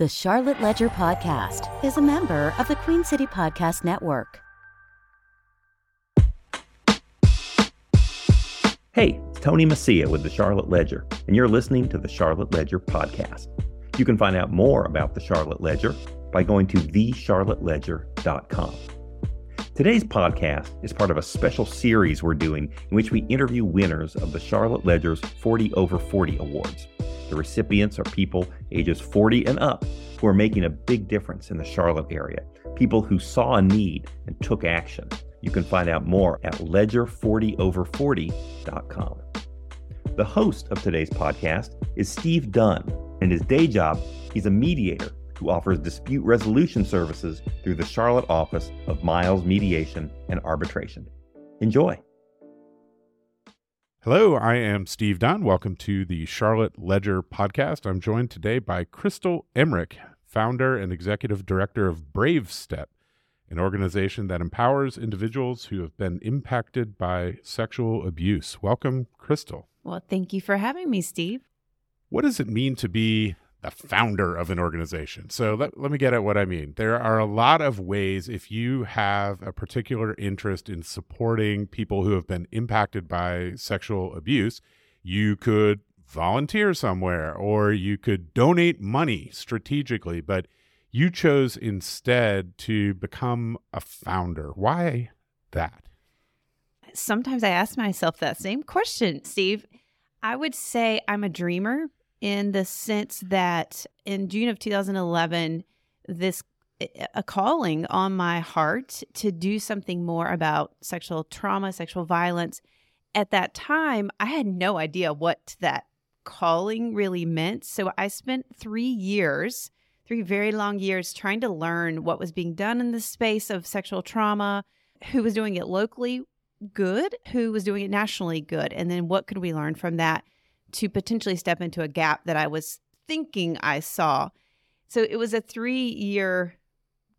The Charlotte Ledger Podcast is a member of the Queen City Podcast Network. Hey, it's Tony Masia with The Charlotte Ledger, and you're listening to The Charlotte Ledger Podcast. You can find out more about The Charlotte Ledger by going to TheCharlotteLedger.com. Today's podcast is part of a special series we're doing in which we interview winners of the Charlotte Ledger's 40 Over 40 Awards. The recipients are people ages 40 and up who are making a big difference in the Charlotte area, people who saw a need and took action. You can find out more at Ledger40Over40.com. The host of today's podcast is Steve Dunn. In his day job, he's a mediator who offers dispute resolution services through the Charlotte office of Miles Mediation and Arbitration. Enjoy. Hello, I am Steve Dunn. Welcome to the Charlotte Ledger Podcast. I'm joined today by Crystal Emerick, founder and executive director of Brave Step, an organization that empowers individuals who have been impacted by sexual abuse. Welcome, Crystal. Well, thank you for having me, Steve. What does it mean to be the founder of an organization? So let me get at what I mean. There are a lot of ways, if you have a particular interest in supporting people who have been impacted by sexual abuse, you could volunteer somewhere or you could donate money strategically, but you chose instead to become a founder. Why that? Sometimes I ask myself that same question, Steve. I would say I'm a dreamer, in the sense that in June of 2011, a calling on my heart to do something more about sexual trauma, sexual violence. At that time, I had no idea what that calling really meant. So I spent 3 years, 3 very long years, trying to learn what was being done in the space of sexual trauma, who was doing it locally good, who was doing it nationally good, and then what could we learn from that to potentially step into a gap that I was thinking I saw. So it was a 3-year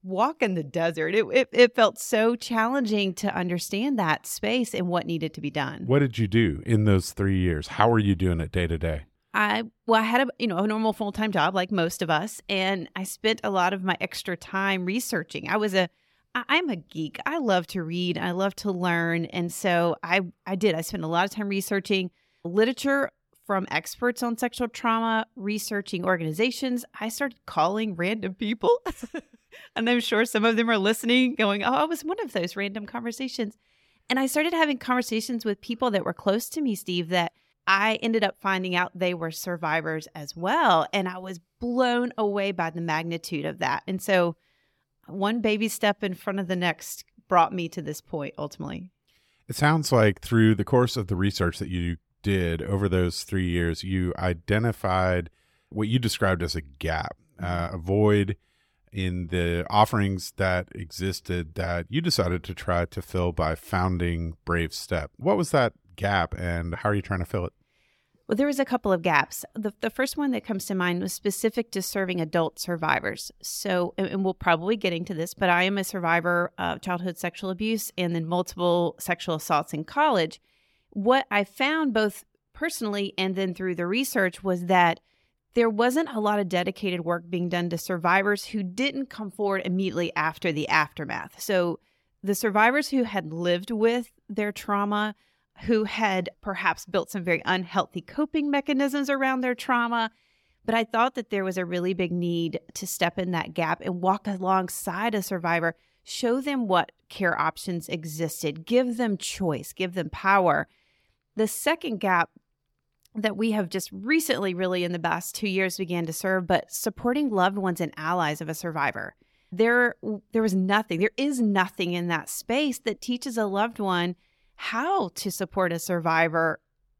walk in the desert. It felt so challenging to understand that space and what needed to be done. What did you do in those 3 years? How were you doing it day to day? I had a normal full-time job like most of us, and I spent a lot of my extra time researching. I'm a geek. I love to read. I love to learn. And so I did. I spent a lot of time researching literature from experts on sexual trauma, researching organizations. I started calling random people. And I'm sure some of them are listening going, oh, I was one of those random conversations. And I started having conversations with people that were close to me, Steve, that I ended up finding out they were survivors as well. And I was blown away by the magnitude of that. And so one baby step in front of the next brought me to this point, ultimately. It sounds like through the course of the research that you did over those 3 years, you identified what you described as a gap, a void in the offerings that existed that you decided to try to fill by founding Brave Step. What was that gap and how are you trying to fill it? Well, there was a couple of gaps. The first one that comes to mind was specific to serving adult survivors. So, and we'll probably get into this, but I am a survivor of childhood sexual abuse and then multiple sexual assaults in college. What I found both personally and then through the research was that there wasn't a lot of dedicated work being done to survivors who didn't come forward immediately after the aftermath. So the survivors who had lived with their trauma, who had perhaps built some very unhealthy coping mechanisms around their trauma. But I thought that there was a really big need to step in that gap and walk alongside a survivor, show them what care options existed, give them choice, give them power. The second gap that we have just recently, really in the past 2 years, began to serve, but supporting loved ones and allies of a survivor. There is nothing in that space that teaches a loved one how to support a survivor.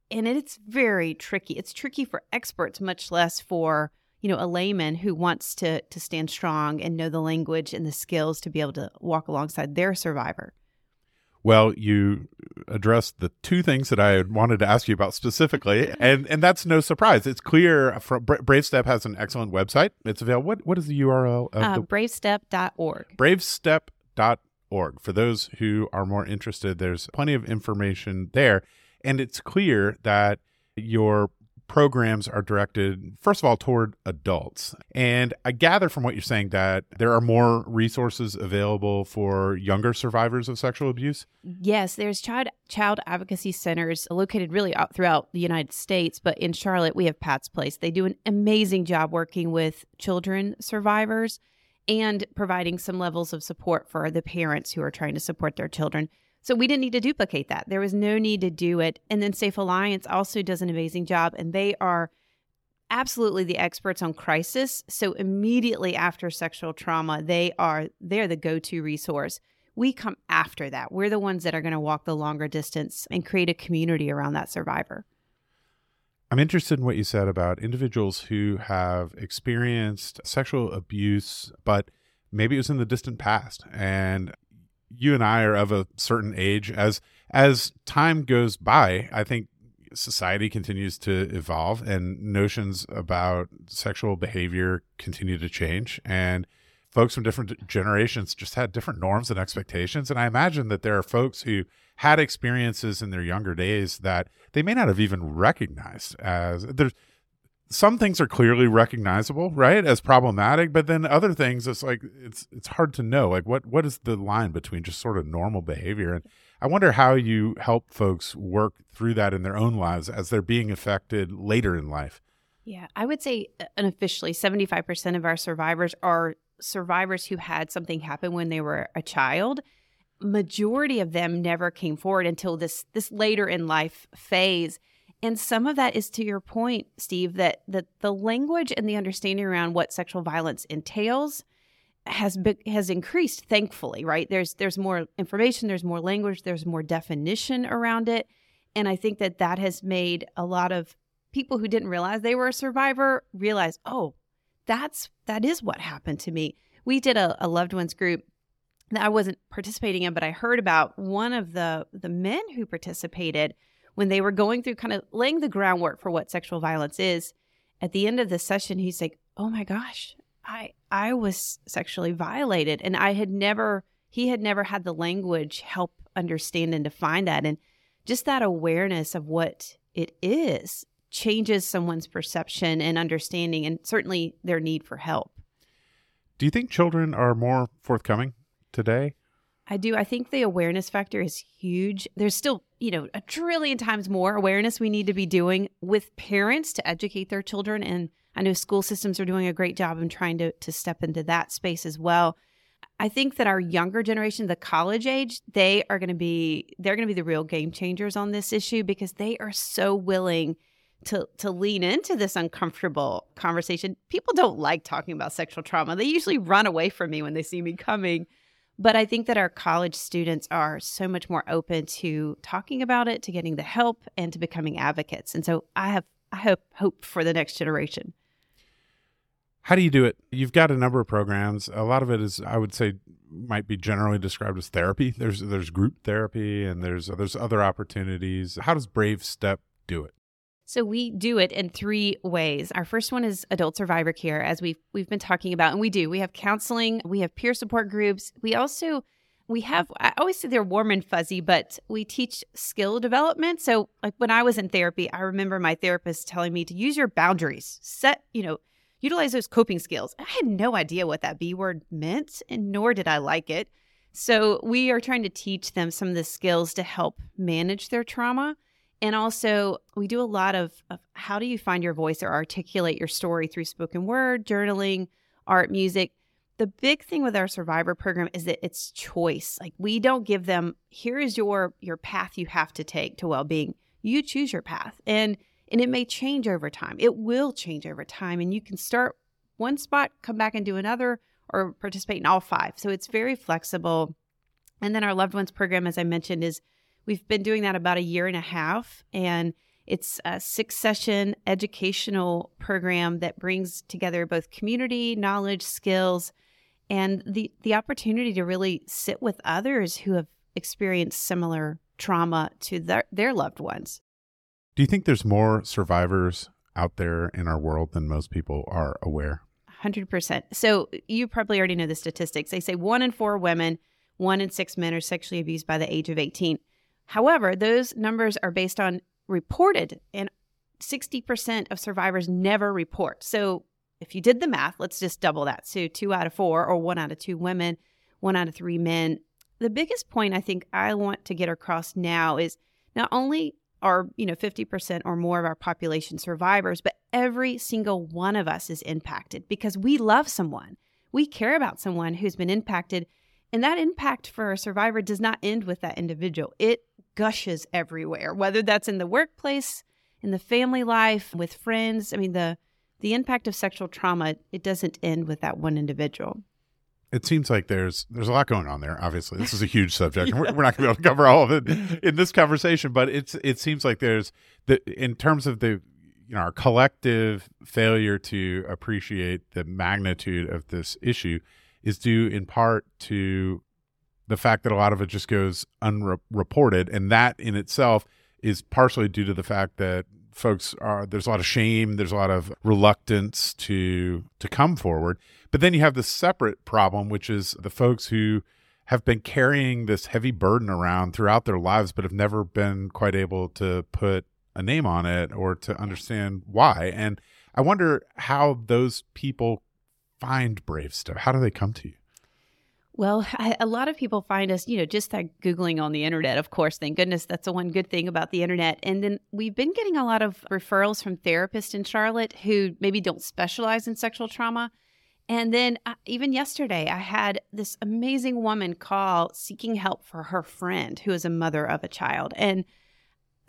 And it's very tricky. It's tricky for experts, much less for, a layman who wants to stand strong and know the language and the skills to be able to walk alongside their survivor. Well, you addressed the two things that I wanted to ask you about specifically, and that's no surprise. It's clear from Brave Step has an excellent website. It's available. What is the URL? Bravestep.org. Bravestep.org. For those who are more interested, there's plenty of information there, and it's clear that your programs are directed, first of all, toward adults. And I gather from what you're saying that there are more resources available for younger survivors of sexual abuse? Yes, there's child advocacy centers located really out throughout the United States. But in Charlotte, we have Pat's Place. They do an amazing job working with children survivors and providing some levels of support for the parents who are trying to support their children. So we didn't need to duplicate that. There was no need to do it. And then Safe Alliance also does an amazing job, and they are absolutely the experts on crisis. So immediately after sexual trauma, they're the go-to resource. We come after that. We're the ones that are going to walk the longer distance and create a community around that survivor. I'm interested in what you said about individuals who have experienced sexual abuse, but maybe it was in the distant past. And you and I are of a certain age. As time goes by, I think society continues to evolve and notions about sexual behavior continue to change. And folks from different generations just had different norms and expectations. And I imagine that there are folks who had experiences in their younger days that they may not have even recognized as there's. Some things are clearly recognizable, right, as problematic, but then other things, it's like it's hard to know. Like, what is the line between just sort of normal behavior? And I wonder how you help folks work through that in their own lives as they're being affected later in life. Yeah, I would say unofficially 75% of our survivors are survivors who had something happen when they were a child. Majority of them never came forward until this later in life phase. And some of that is to your point, Steve, that the language and the understanding around what sexual violence entails has increased, thankfully, right? There's more information, there's more language, there's more definition around it. And I think that has made a lot of people who didn't realize they were a survivor realize, oh, that is what happened to me. We did a loved ones group that I wasn't participating in, but I heard about one of the men who participated when they were going through kind of laying the groundwork for what sexual violence is. At the end of the session, he's like, oh my gosh, I was sexually violated. And he had never had the language help understand and define that. And just that awareness of what it is changes someone's perception and understanding and certainly their need for help. Do you think children are more forthcoming today? I do. I think the awareness factor is huge. There's still, a trillion times more awareness we need to be doing with parents to educate their children. And I know school systems are doing a great job in trying to step into that space as well. I think that our younger generation, the college age, they're going to be the real game changers on this issue because they are so willing to lean into this uncomfortable conversation. People don't like talking about sexual trauma. They usually run away from me when they see me coming. But I think that our college students are so much more open to talking about it, to getting the help, and to becoming advocates. And so I have hope for the next generation. How do you do it? You've got a number of programs. A lot of it is, I would say, might be generally described as therapy. There's group therapy and there's other opportunities. How does Brave Step do it? So we do it in three ways. Our first one is adult survivor care, as we've been talking about, and we do. We have counseling, we have peer support groups. We have, I always say they're warm and fuzzy, but we teach skill development. So like when I was in therapy, I remember my therapist telling me to use your boundaries, utilize those coping skills. I had no idea what that B word meant, and nor did I like it. So we are trying to teach them some of the skills to help manage their trauma. And also, we do a lot of how do you find your voice or articulate your story through spoken word, journaling, art, music. The big thing with our survivor program is that it's choice. Like, we don't give them, here is your path you have to take to well-being. You choose your path. And it may change over time. It will change over time. And you can start one spot, come back and do another, or participate in all five. So it's very flexible. And then our loved ones program, as I mentioned, we've been doing that about a year and a half, and it's a 6-session educational program that brings together both community, knowledge, skills, and the opportunity to really sit with others who have experienced similar trauma to their loved ones. Do you think there's more survivors out there in our world than most people are aware? 100%. So you probably already know the statistics. They say 1 in 4 women, 1 in 6 men are sexually abused by the age of 18. However, those numbers are based on reported and 60% of survivors never report. So if you did the math, let's just double that. So 2 out of 4 or 1 out of 2 women, 1 out of 3 men. The biggest point I think I want to get across now is not only are, 50% or more of our population survivors, but every single one of us is impacted because we love someone. We care about someone who's been impacted. And that impact for a survivor does not end with that individual. It gushes everywhere, whether that's in the workplace, in the family life, with friends. I mean, the impact of sexual trauma, it doesn't end with that one individual. It seems like there's a lot going on there, obviously. This is a huge subject, and we're not going to be able to cover all of it in this conversation, but it seems like in terms of the our collective failure to appreciate the magnitude of this issue is due in part to the fact that a lot of it just goes unreported, and that in itself is partially due to the fact that there's a lot of shame, there's a lot of reluctance to come forward. But then you have the separate problem, which is the folks who have been carrying this heavy burden around throughout their lives, but have never been quite able to put a name on it or to understand why. And I wonder how those people find Brave Step. How do they come to you? Well, a lot of people find us, just like Googling on the internet, of course. Thank goodness. That's the one good thing about the internet. And then we've been getting a lot of referrals from therapists in Charlotte who maybe don't specialize in sexual trauma. And then even yesterday, I had this amazing woman call seeking help for her friend who is a mother of a child. And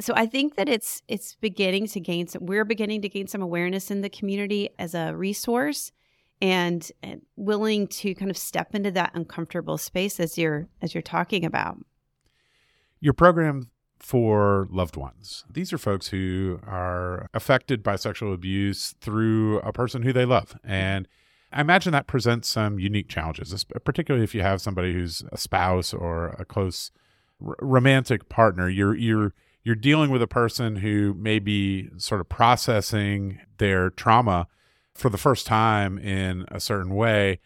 so I think that it's we're beginning to gain some awareness in the community as a resource. And willing to kind of step into that uncomfortable space as you're talking about. Your program for loved ones. These are folks who are affected by sexual abuse through a person who they love. And I imagine that presents some unique challenges, particularly if you have somebody who's a spouse or a close romantic partner. You're dealing with a person who may be sort of processing their trauma for the first time in a certain way.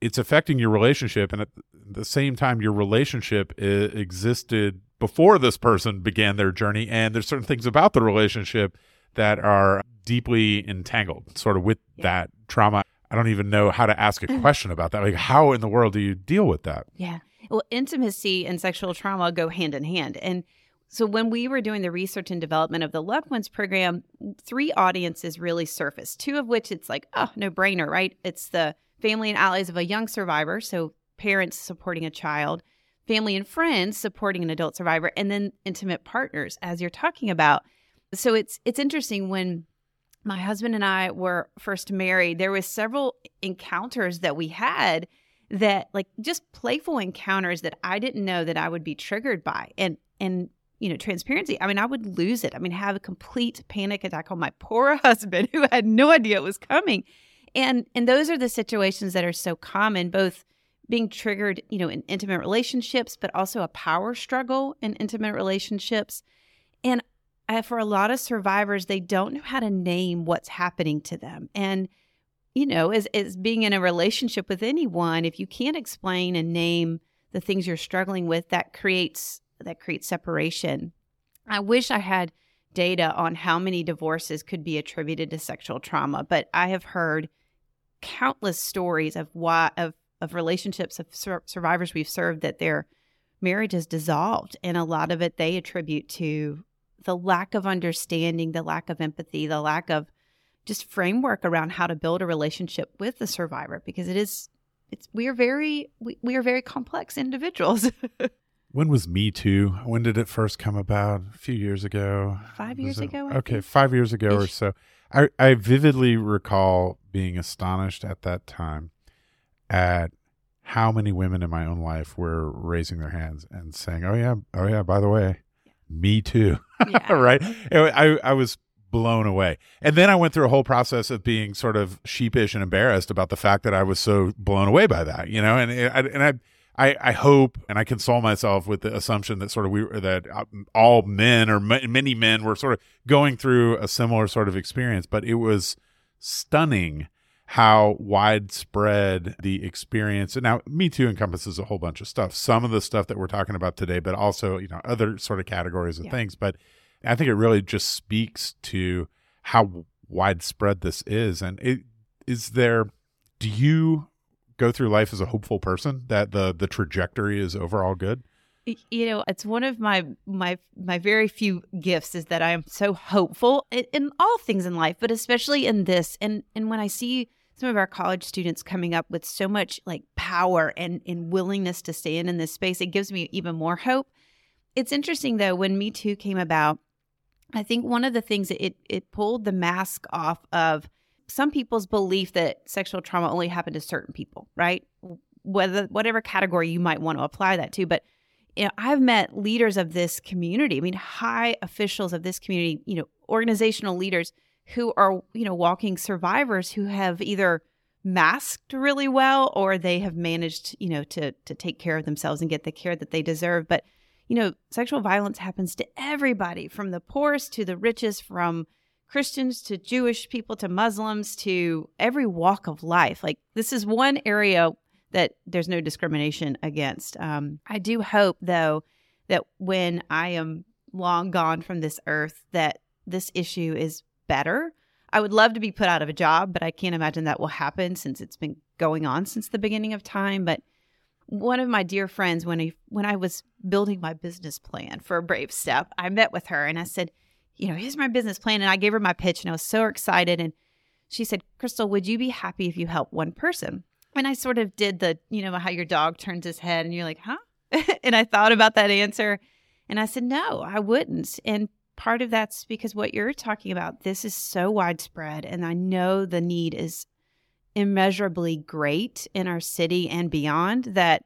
It's affecting your relationship. And at the same time, your relationship existed before this person began their journey. And there's certain things about the relationship that are deeply entangled sort of with that trauma. I don't even know how to ask a question about that. Like, how in the world do you deal with that? Yeah. Well, intimacy and sexual trauma go hand in hand. And so when we were doing the research and development of the Loved Ones program, 3 audiences really surfaced, 2 of which it's like, oh, no brainer, right? It's the family and allies of a young survivor, so parents supporting a child, family and friends supporting an adult survivor, and then intimate partners, as you're talking about. So it's interesting. When my husband and I were first married, there was several encounters that we had that, like, just playful encounters that I didn't know that I would be triggered by. And transparency. I mean, I would lose it. I mean, have a complete panic attack on my poor husband who had no idea it was coming. And those are the situations that are so common, both being triggered, in intimate relationships, but also a power struggle in intimate relationships. And for a lot of survivors, they don't know how to name what's happening to them. And, as being in a relationship with anyone, if you can't explain and name the things you're struggling with, that creates separation. I wish I had data on how many divorces could be attributed to sexual trauma, but I have heard countless stories of relationships of survivors we've served that their marriage is dissolved, and a lot of it they attribute to the lack of understanding, the lack of empathy, the lack of just framework around how to build a relationship with the survivor, because we are very complex individuals. When was Me Too? When did it first come about? A few years ago. 5 years ago? Okay, 5 years ago or so. I vividly recall being astonished at that time at how many women in my own life were raising their hands and saying, oh yeah, by the way, Me Too, yeah. Right? I was blown away. And then I went through a whole process of being sort of sheepish and embarrassed about the fact that I was so blown away by that, I hope, and I console myself with the assumption that all men or many men were sort of going through a similar sort of experience, but it was stunning how widespread the experience. And now, Me Too encompasses a whole bunch of stuff. Some of the stuff that we're talking about today, but also other sort of categories of things. But I think it really just speaks to how widespread this is. And do you go through life as a hopeful person that the trajectory is overall good? You know, it's one of my very few gifts is that I am so hopeful in all things in life, but especially in this. And when I see some of our college students coming up with so much like power and willingness to stand in this space, it gives me even more hope. It's interesting, though, when Me Too came about, I think one of the things it pulled the mask off of some people's belief that sexual trauma only happened to certain people, right? Whatever category you might want to apply that to. But you know, I've met leaders of this community, I mean, high officials of this community, you know, organizational leaders who are, you know, walking survivors who have either masked really well or they have managed, you know, to take care of themselves and get the care that they deserve. But, you know, sexual violence happens to everybody, from the poorest to the richest, from Christians to Jewish people to Muslims to every walk of life. Like, this is one area that there's no discrimination against. I do hope, though, that when I am long gone from this earth, that this issue is better. I would love to be put out of a job, but I can't imagine that will happen since it's been going on since the beginning of time. But one of my dear friends, when I was building my business plan for Brave Step, I met with her and I said, you know, here's my business plan. And I gave her my pitch and I was so excited. And she said, Crystal, would you be happy if you helped one person? And I sort of did the, you know, how your dog turns his head and you're like, huh? And I thought about that answer and I said, no, I wouldn't. And part of that's because what you're talking about, this is so widespread. And I know the need is immeasurably great in our city and beyond that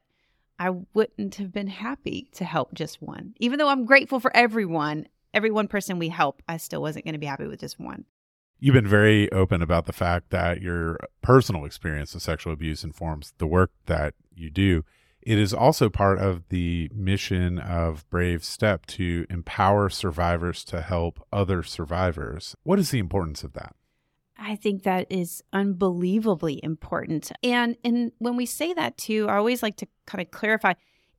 I wouldn't have been happy to help just one. Even though I'm grateful for every one person we help, I still wasn't going to be happy with just one. You've been very open about the fact that your personal experience of sexual abuse informs the work that you do. It is also part of the mission of Brave Step to empower survivors to help other survivors. What is the importance of that? I think that is unbelievably important. And when we say that too, I always like to kind of clarify,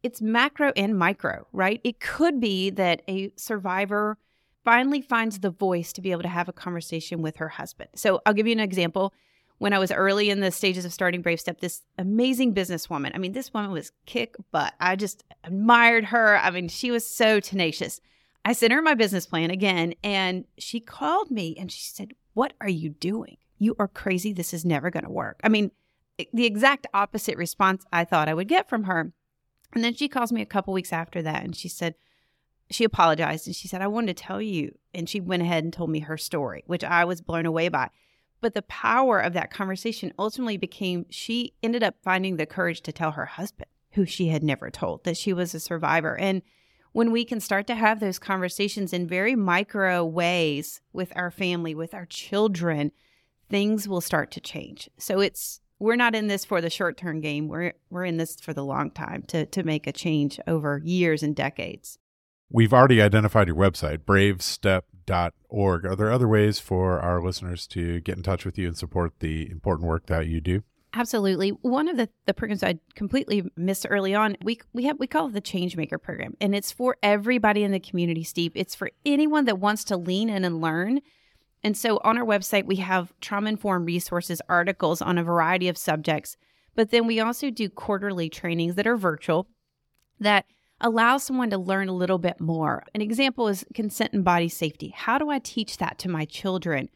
it's macro and micro, right? It could be that a survivor finally finds the voice to be able to have a conversation with her husband. So I'll give you an example. When I was early in the stages of starting Brave Step, this amazing businesswoman, I mean, this woman was kick butt. I just admired her. I mean, she was so tenacious. I sent her my business plan again, and she called me and she said, what are you doing? You are crazy. This is never going to work. I mean, the exact opposite response I thought I would get from her. And then she calls me a couple weeks after that, and she said, she apologized, and she said, I wanted to tell you. And she went ahead and told me her story, which I was blown away by. But the power of that conversation ultimately became, she ended up finding the courage to tell her husband, who she had never told, that she was a survivor. And when we can start to have those conversations in very micro ways with our family, with our children, things will start to change. So we're not in this for the short-term game. We're in this for the long time to make a change over years and decades. We've already identified your website, bravestep.org. Are there other ways for our listeners to get in touch with you and support the important work that you do? Absolutely. One of the programs I completely missed early on, we call it the Changemaker program, and it's for everybody in the community, Steve. It's for anyone that wants to lean in and learn. And so on our website, we have trauma-informed resources, articles on a variety of subjects, but then we also do quarterly trainings that are virtual that allow someone to learn a little bit more. An example is consent and body safety. How do I teach that to my children?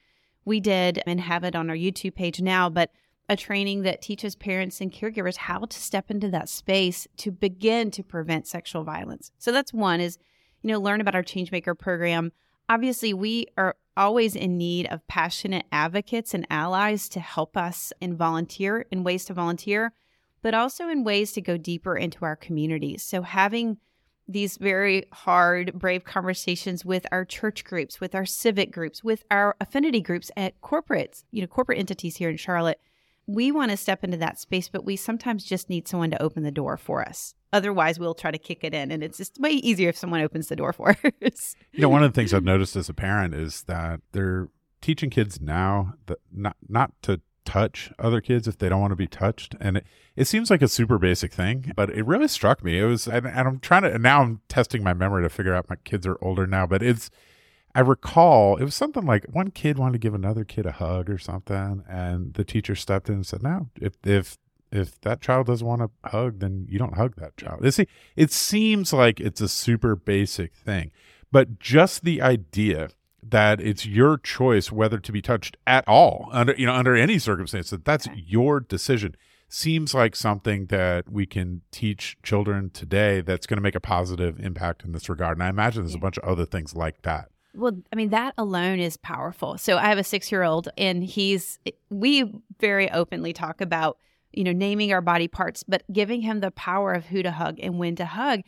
We did and have it on our YouTube page now, but a training that teaches parents and caregivers how to step into that space to begin to prevent sexual violence. So that's one is, you know, learn about our Changemaker program. Obviously, we are always in need of passionate advocates and allies to help us and volunteer in ways to volunteer, but also in ways to go deeper into our communities. So having these very hard, brave conversations with our church groups, with our civic groups, with our affinity groups at corporates, you know, corporate entities here in Charlotte, we want to step into that space, but we sometimes just need someone to open the door for us. Otherwise, we'll try to kick it in, and it's just way easier if someone opens the door for us. You know, one of the things I've noticed as a parent is that they're teaching kids now that not to touch other kids if they don't want to be touched, and it seems like a super basic thing, but it really struck me. It was, and I'm trying to, now I'm testing my memory to figure out, my kids are older now, but it's, I recall it was something like one kid wanted to give another kid a hug or something, and the teacher stepped in and said, "No, if that child doesn't want a hug, then you don't hug that child." It seems like it's a super basic thing, but just the idea that it's your choice whether to be touched at all under any circumstance, that's your decision, seems like something that we can teach children today that's going to make a positive impact in this regard. And I imagine there's a bunch of other things like that. Well, I mean, that alone is powerful. So I have a 6-year-old, and we very openly talk about, naming our body parts, but giving him the power of who to hug and when to hug.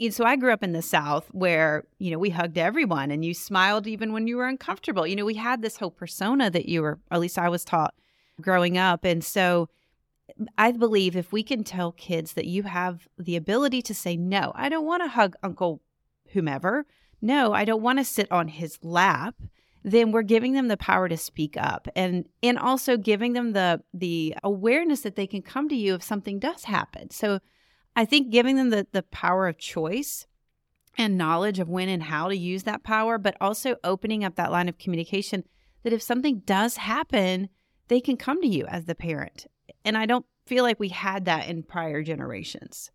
And so I grew up in the South where, we hugged everyone and you smiled even when you were uncomfortable. We had this whole persona that at least I was taught growing up. And so I believe if we can tell kids that you have the ability to say, no, I don't want to hug Uncle whomever. No, I don't want to sit on his lap. Then we're giving them the power to speak up and also giving them the awareness that they can come to you if something does happen. So I think giving them the power of choice and knowledge of when and how to use that power, but also opening up that line of communication that if something does happen, they can come to you as the parent. And I don't feel like we had that in prior generations.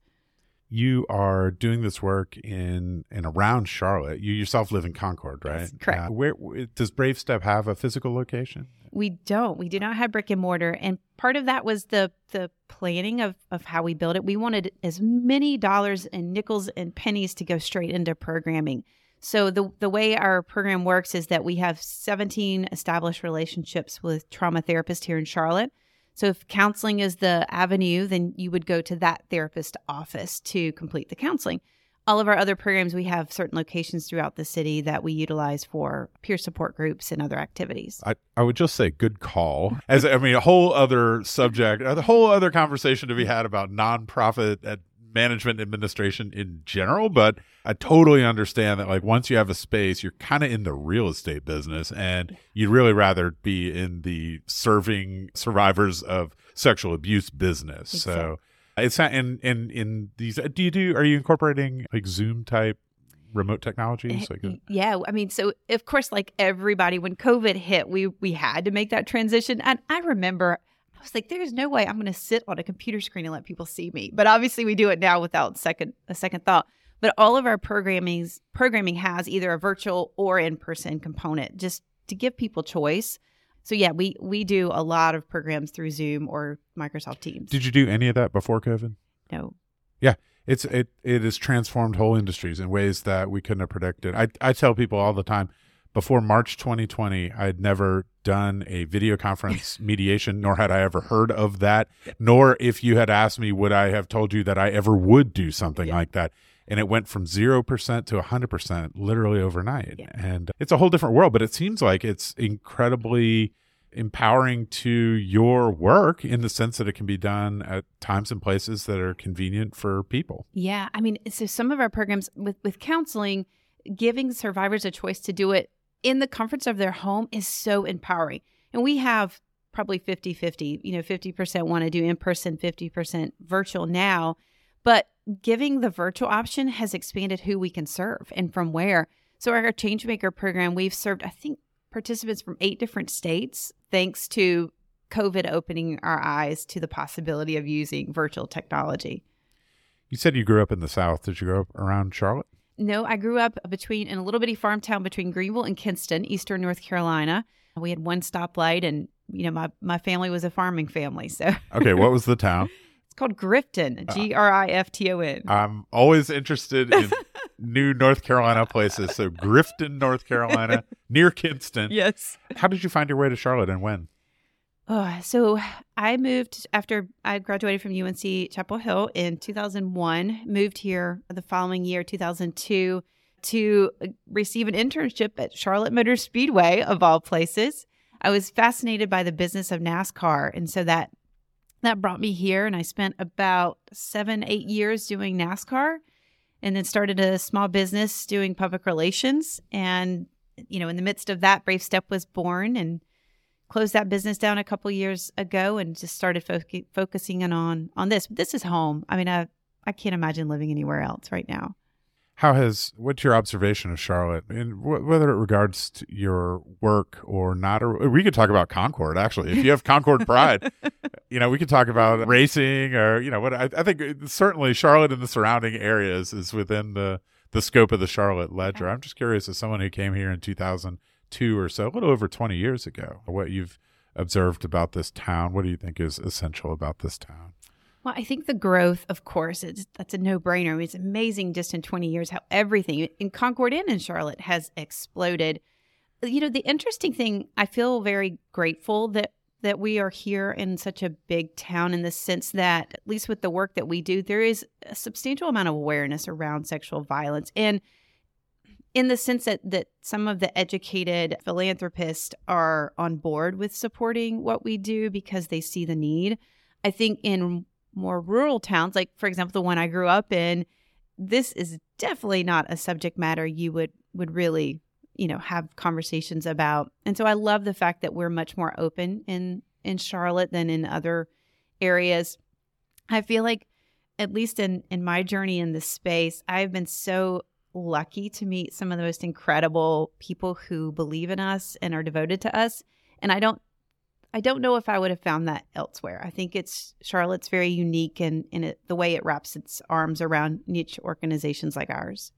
You are doing this work in and around Charlotte. You yourself live in Concord, right? That's correct. Where does Brave Step have a physical location? We don't. We do not have brick and mortar. And part of that was the planning of how we build it. We wanted as many dollars and nickels and pennies to go straight into programming. So the way our program works is that we have 17 established relationships with trauma therapists here in Charlotte. So if counseling is the avenue, then you would go to that therapist office to complete the counseling. All of our other programs, we have certain locations throughout the city that we utilize for peer support groups and other activities. I would just say good call. A whole other subject, a whole other conversation to be had about nonprofit management administration in general. But I totally understand that once you have a space, you're kind of in the real estate business, and you'd really rather be in the serving survivors of sexual abuse business. Exactly. So it's not in these. Are you incorporating Zoom type remote technologies? Yeah, so of course, everybody, when COVID hit, we had to make that transition, and I remember I was like, "There's no way I'm going to sit on a computer screen and let people see me." But obviously, we do it now without a second thought. But all of our programming has either a virtual or in-person component just to give people choice. So yeah, we do a lot of programs through Zoom or Microsoft Teams. Did you do any of that before COVID? No. Yeah, it has transformed whole industries in ways that we couldn't have predicted. I tell people all the time, before March 2020, I'd never done a video conference mediation, nor had I ever heard of that, nor if you had asked me, would I have told you that I ever would do something like that. And it went from 0% to 100% literally overnight. Yeah. And it's a whole different world, but it seems like it's incredibly empowering to your work in the sense that it can be done at times and places that are convenient for people. Yeah. So some of our programs with counseling, giving survivors a choice to do it in the comforts of their home is so empowering. And we have probably 50-50, 50% want to do in-person, 50% virtual now. But giving the virtual option has expanded who we can serve and from where. So our Changemaker program, we've served, I think, participants from 8 different states, thanks to COVID opening our eyes to the possibility of using virtual technology. You said you grew up in the South. Did you grow up around Charlotte? No, I grew up in a little bitty farm town between Greenville and Kinston, eastern North Carolina. We had one stoplight, and my family was a farming family. So okay, what was the town? Called Grifton, Grifton. I'm always interested in new North Carolina places. So Grifton, North Carolina, near Kinston. Yes. How did you find your way to Charlotte and when? Oh, so I moved after I graduated from UNC Chapel Hill in 2001, moved here the following year, 2002, to receive an internship at Charlotte Motor Speedway, of all places. I was fascinated by the business of NASCAR, and so that brought me here, and I spent about 7-8 years doing NASCAR, and then started a small business doing public relations. And, in the midst of that, Brave Step was born, and closed that business down a couple years ago and just started focusing on this. But this is home. I can't imagine living anywhere else right now. What's your observation of Charlotte, and whether it regards to your work or not? Or we could talk about Concord, actually. If you have Concord pride, we could talk about racing, or what. I think certainly Charlotte and the surrounding areas is within the scope of the Charlotte Ledger. I'm just curious, as someone who came here in 2002 or so, a little over 20 years ago, what you've observed about this town. What do you think is essential about this town? Well, I think the growth, of course, that's a no-brainer. It's amazing just in 20 years how everything in Concord and in Charlotte has exploded. The interesting thing, I feel very grateful that we are here in such a big town, in the sense that, at least with the work that we do, there is a substantial amount of awareness around sexual violence. And in the sense that some of the educated philanthropists are on board with supporting what we do because they see the need. I think in more rural towns, like, for example, the one I grew up in, this is definitely not a subject matter you would really, have conversations about. And so I love the fact that we're much more open in Charlotte than in other areas. I feel like, at least in my journey in this space, I've been so lucky to meet some of the most incredible people who believe in us and are devoted to us. And I don't know if I would have found that elsewhere. I think Charlotte's very unique in the way it wraps its arms around niche organizations like ours.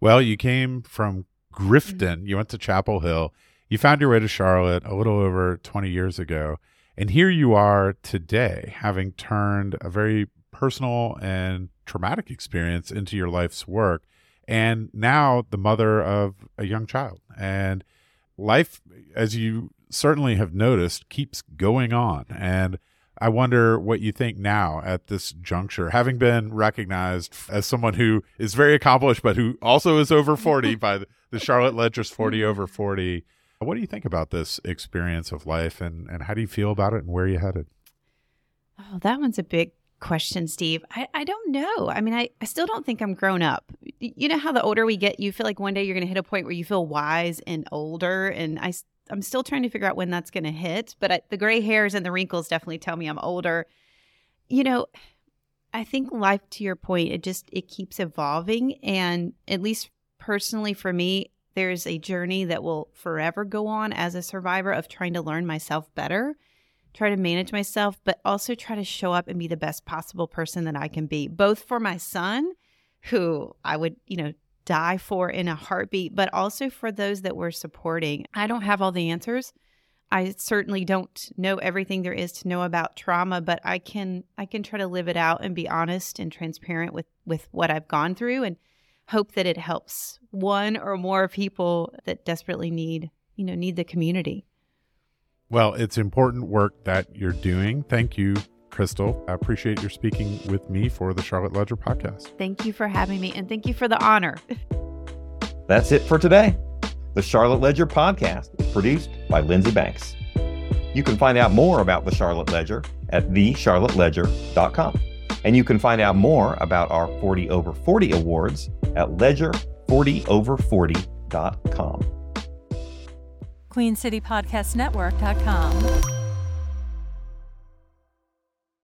Well, you came from Grifton. Mm-hmm. You went to Chapel Hill. You found your way to Charlotte a little over 20 years ago. And here you are today, having turned a very personal and traumatic experience into your life's work. And now the mother of a young child. And life, as you certainly have noticed, keeps going on. And I wonder what you think now at this juncture, having been recognized as someone who is very accomplished, but who also is over 40 by the Charlotte Ledger's 40 Over 40. What do you think about this experience of life, and how do you feel about it, and where are you headed? Oh, that one's a big question, Steve. I don't know. I mean, I still don't think I'm grown up. You know how the older we get, you feel like one day you're going to hit a point where you feel wise and older, and I'm still trying to figure out when that's going to hit, but the gray hairs and the wrinkles definitely tell me I'm older. I think life, to your point, it keeps evolving. And at least personally for me, there's a journey that will forever go on as a survivor of trying to learn myself better, try to manage myself, but also try to show up and be the best possible person that I can be, both for my son, who I would, die for in a heartbeat, but also for those that we're supporting. I don't have all the answers. I certainly don't know everything there is to know about trauma, but I can try to live it out and be honest and transparent with what I've gone through, and hope that it helps one or more people that desperately need the community. Well, it's important work that you're doing. Thank you, Crystal. I appreciate your speaking with me for the Charlotte Ledger podcast. Thank you for having me, and thank you for the honor. That's it for today. The Charlotte Ledger podcast is produced by Lindsay Banks. You can find out more about the Charlotte Ledger at TheCharlotteLedger.com. And you can find out more about our 40 Over 40 Awards at Ledger40Over40.com. QueenCityPodcastNetwork.com.